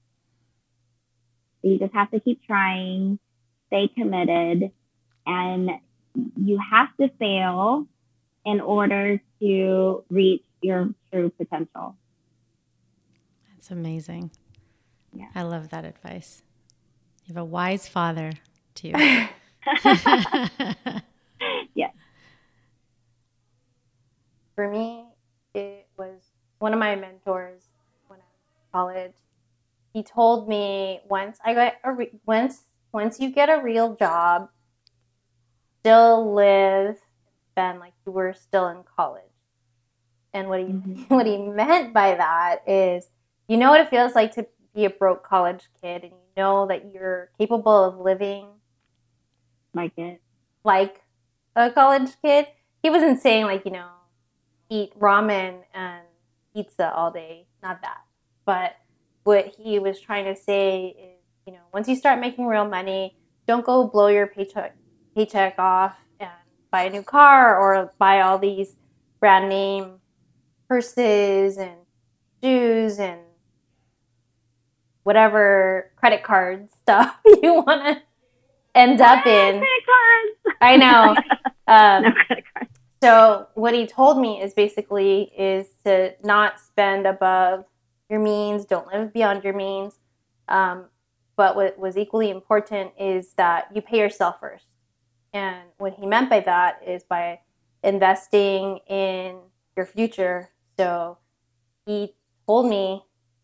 You just have to keep trying, stay committed, and you have to fail in order to reach your true potential. That's amazing. Yeah. I love that advice. You have a wise father too. Yeah. For me, it was one of my mentors when I was in college. He told me once you get a real job, still live, spend like you were still in college. And what he meant by that is, you know what it feels like to be a broke college kid, and you know that you're capable of living like a college kid. He wasn't saying like, you know, eat ramen and pizza all day, not that. But what he was trying to say is, you know, once you start making real money, don't go blow your paycheck off and buy a new car or buy all these brand name purses and shoes and whatever credit card stuff you want to end up in. Credit cards. I know. No credit cards. So what he told me is basically is to not spend above your means, don't live beyond your means. But what was equally important is that you pay yourself first. And what he meant by that is by investing in your future. So he told me,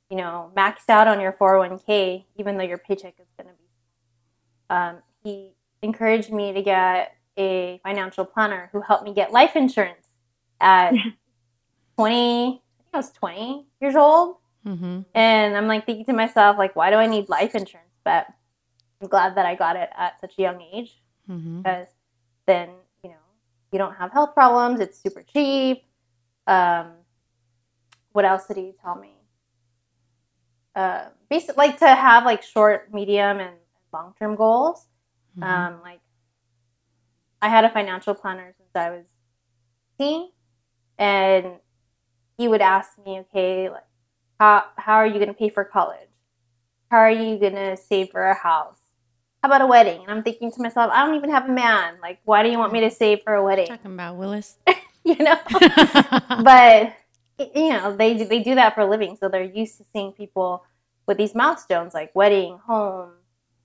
you know, max out on your 401k, even though your paycheck is going to be. He encouraged me to get a financial planner who helped me get life insurance at 20, I think I was 20 years old. Mm-hmm. And I'm like thinking to myself, like, why do I need life insurance? But I'm glad that I got it at such a young age, mm-hmm. because then, you know, you don't have health problems. It's super cheap. What else did he tell me? Basically, like, to have like short, medium, and long-term goals. Mm-hmm. Like, I had a financial planner since I was 18, and he would ask me, okay, like, how are you going to pay for college? How are you going to save for a house? How about a wedding? And I'm thinking to myself, I don't even have a man. Like, why do you want me to save for a wedding? Talking about Willis. You know? But you know, they do that for a living, so they're used to seeing people with these milestones like wedding, home,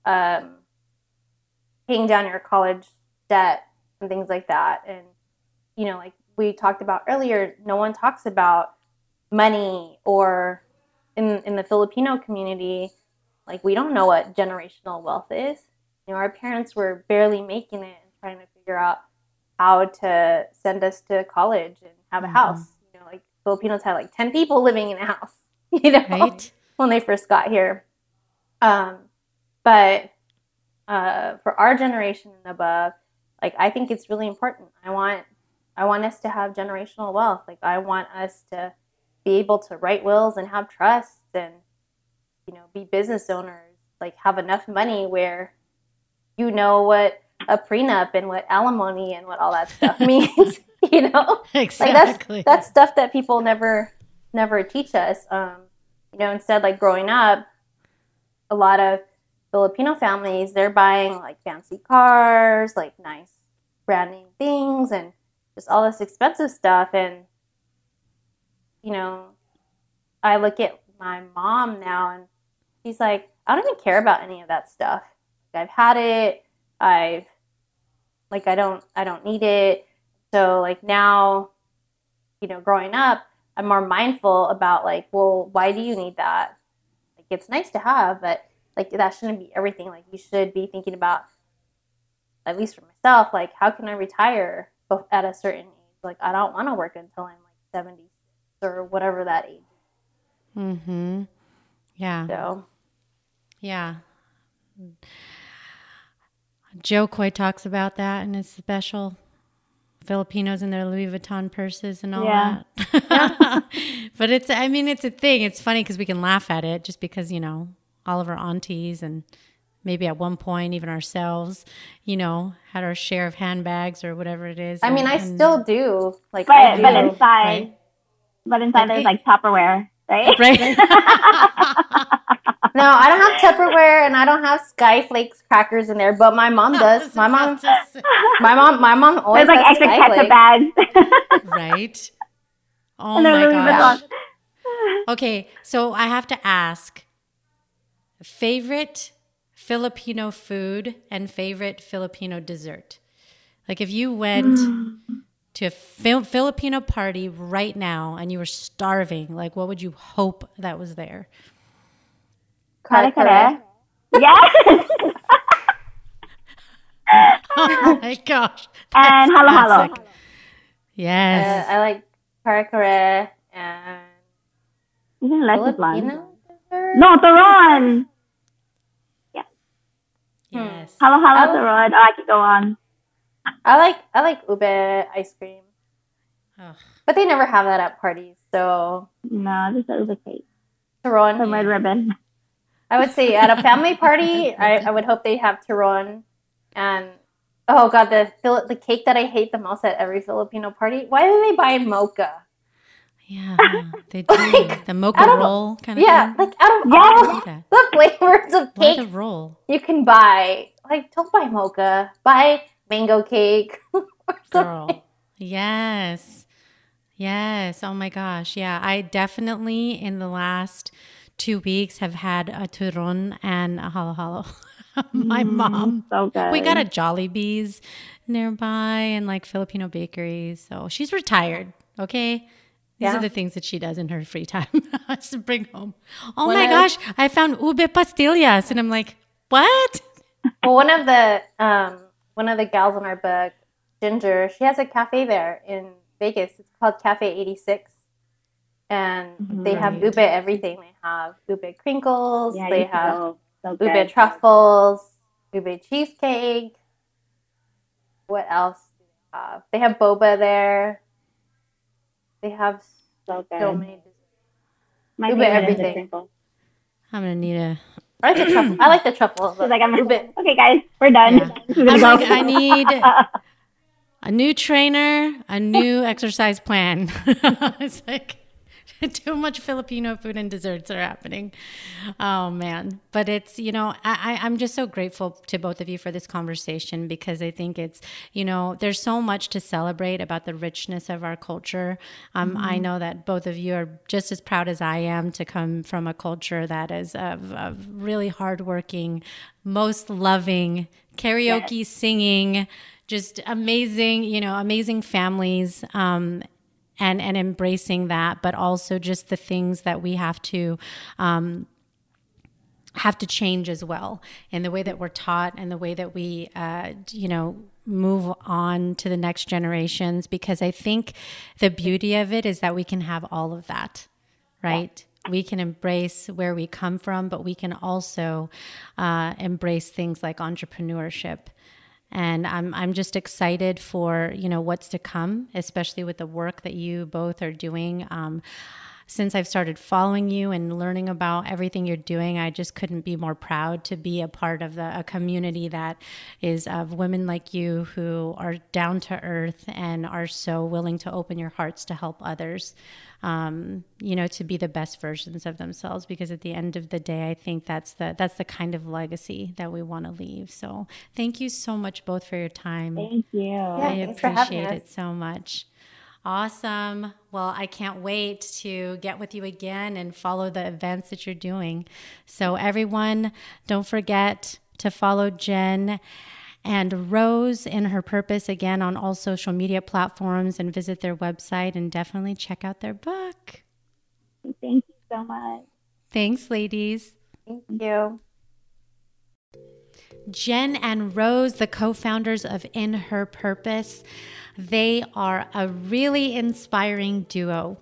paying down your college debt and things like that. And, you know, like we talked about earlier, no one talks about money, or in the Filipino community, like, we don't know what generational wealth is. You know, our parents were barely making it and trying to figure out how to send us to college and have a house. You know, like, Filipinos had like 10 people living in a house, you know, right? When they first got here. But for our generation and above, like, I think it's really important. I want us to have generational wealth. Like, I want us to be able to write wills and have trusts and, you know, be business owners, like have enough money where you know what a prenup and what alimony and what all that stuff means, you know? Exactly. Like that's stuff that people never teach us. You know, instead, like, growing up, a lot of Filipino families, they're buying like fancy cars, like nice brand name things and just all this expensive stuff. And, you know, I look at my mom now and she's like, I don't even care about any of that stuff. I've had it. I've like, I don't need it. So like now, you know, growing up, I'm more mindful about like, well, why do you need that? Like, it's nice to have, but like, that shouldn't be everything. Like, you should be thinking about, at least for myself, like, how can I retire at a certain age? Like, I don't want to work until I'm like 76 or whatever that age is. Mm-hmm. Yeah. So. Yeah. Joe Coy talks about that in his special, Filipinos and their Louis Vuitton purses and all that. But it's, I mean, it's a thing. It's funny because we can laugh at it just because, you know, all of our aunties and maybe at one point even ourselves, you know, had our share of handbags or whatever it is. I mean, I still do. Like, right, but inside, right? But inside there's like Tupperware, right? Right. No, I don't have Tupperware and I don't have Sky Flakes crackers in there, but my mom does. My mom always has like Sky Flakes. Bags. Right. Oh my gosh. Okay, so I have to ask, favorite Filipino food and favorite Filipino dessert? Like if you went to a Filipino party right now and you were starving, like what would you hope that was there? Kare-kare. Yes. Oh my gosh. And halo-halo. Yes. I like kare-kare and Filipino. No, turon. Yes. Yes. Halo-halo, turon. Oh, I could go on. I like ube ice cream. Oh. But they never have that at parties, so. No, just the ube cake. Turon. The Red Ribbon. I would say at a family party, I would hope they have turon. And, oh, God, the cake that I hate the most at every Filipino party. Why do they buy mocha? Yeah, they do. Like, the mocha roll kind of thing. Yeah, like out of all the flavors of cake you can buy, like, don't buy mocha. Buy mango cake. Girl, yes. Yes, oh, my gosh. Yeah, I definitely in the last 2 weeks have had a turon and a halo-halo. My mom. So good. We got a Jollibee's nearby and like Filipino bakeries. So she's retired. Okay. These are the things that she does in her free time. Just to bring home. Oh my gosh. I found ube pastillas. And I'm like, what? Well, one of the gals in our book, Ginger, she has a cafe there in Vegas. It's called Cafe 86. And they have ube everything. They have ube crinkles, they have ube truffles, ube cheesecake. What else do they have? They have boba there. They have so many ube everything. I'm going to need a... I like the truffle. She's like, okay, guys, we're done. Yeah. I'm like, I need... a new trainer, a new exercise plan. It's like too much Filipino food and desserts are happening. Oh, man. But it's, you know, I'm just so grateful to both of you for this conversation because I think it's, you know, there's so much to celebrate about the richness of our culture. I know that both of you are just as proud as I am to come from a culture that is of really hardworking, most loving, karaoke singing, just amazing, you know, amazing families, and embracing that, but also just the things that we have to change as well in the way that we're taught and the way that we, you know, move on to the next generations, because I think the beauty of it is that we can have all of that, right? Yeah. We can embrace where we come from, but we can also embrace things like entrepreneurship. And I'm just excited for, you know, what's to come, especially with the work that you both are doing. Since I've started following you and learning about everything you're doing, I just couldn't be more proud to be a part of a community that is of women like you who are down to earth and are so willing to open your hearts to help others, you know, to be the best versions of themselves. Because at the end of the day, I think that's the kind of legacy that we want to leave. So thank you so much both for your time. Thank you. Yeah, I appreciate it so much. Awesome. Well, I can't wait to get with you again and follow the events that you're doing. So everyone, don't forget to follow Jen and Rose in Her Purpose again on all social media platforms and visit their website and definitely check out their book. Thank you so much. Thanks, ladies. Thank you. Jen and Rose, the co-founders of In Her Purpose. They are a really inspiring duo.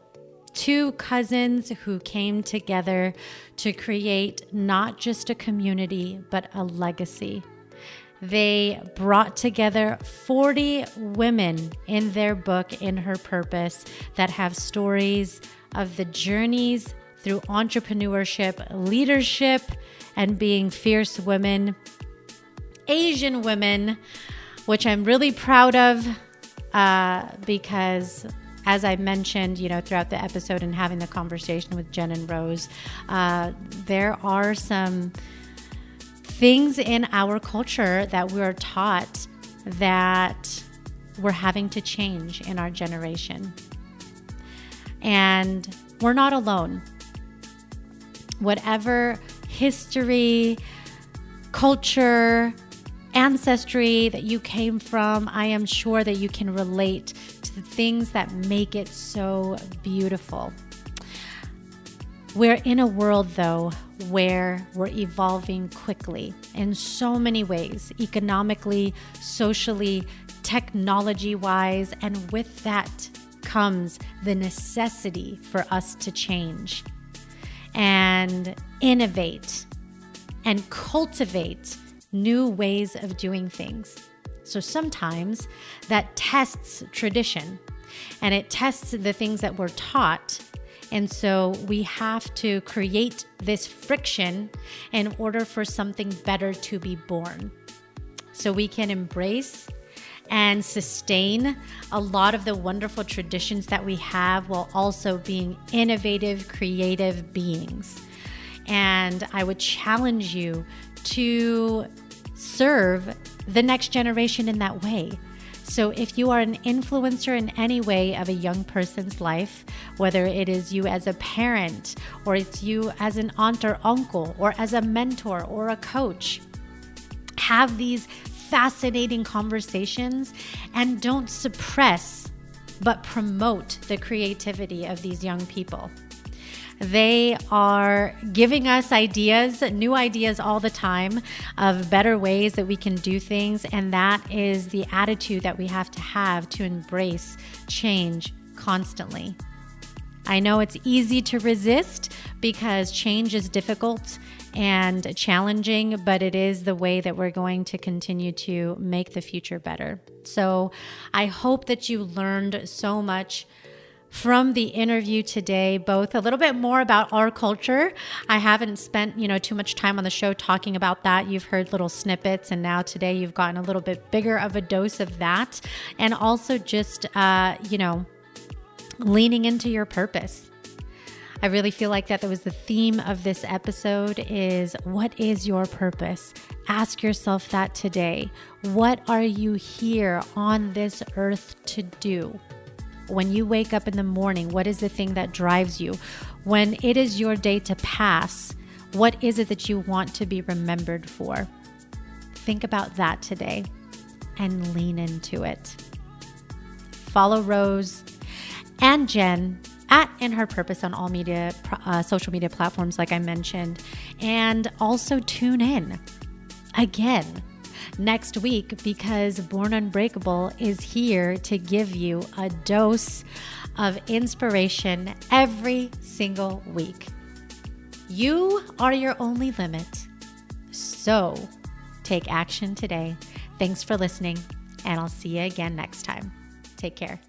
Two cousins who came together to create not just a community, but a legacy. They brought together 40 women in their book, In Her Purpose, that have stories of the journeys through entrepreneurship, leadership, and being fierce women, Asian women, which I'm really proud of because, as I mentioned, throughout the episode and having the conversation with Jen and Rose, there are some things in our culture that we're taught that we're having to change in our generation. And we're not alone. Whatever history, culture, ancestry that you came from, I am sure that you can relate to the things that make it so beautiful. We're in a world, though, where we're evolving quickly in so many ways, economically, socially, technology-wise, and with that comes the necessity for us to change and innovate and cultivate new ways of doing things. So sometimes that tests tradition and it tests the things that we're taught. And so we have to create this friction in order for something better to be born. So we can embrace and sustain a lot of the wonderful traditions that we have while also being innovative, creative beings. And I would challenge you to serve the next generation in that way. So if you are an influencer in any way of a young person's life, whether it is you as a parent, or it's you as an aunt or uncle, or as a mentor or a coach, have these fascinating conversations and don't suppress, but promote the creativity of these young people. They are giving us ideas, new ideas all the time of better ways that we can do things. And that is the attitude that we have to embrace change constantly. I know it's easy to resist because change is difficult and challenging, but it is the way that we're going to continue to make the future better. So I hope that you learned so much from the interview today, both a little bit more about our culture. I haven't spent, too much time on the show talking about that. You've heard little snippets, and now today you've gotten a little bit bigger of a dose of that. And also just, leaning into your purpose. I really feel like that was the theme of this episode is, what is your purpose? Ask yourself that today. What are you here on this earth to do? When you wake up in the morning, what is the thing that drives you? When it is your day to pass, what is it that you want to be remembered for? Think about that today and lean into it. Follow Rose and Jen at In Her Purpose on all media, social media platforms, like I mentioned, and also tune in again next week, because Born Unbreakable is here to give you a dose of inspiration every single week. You are your only limit, so take action today. Thanks for listening, and I'll see you again next time. Take care.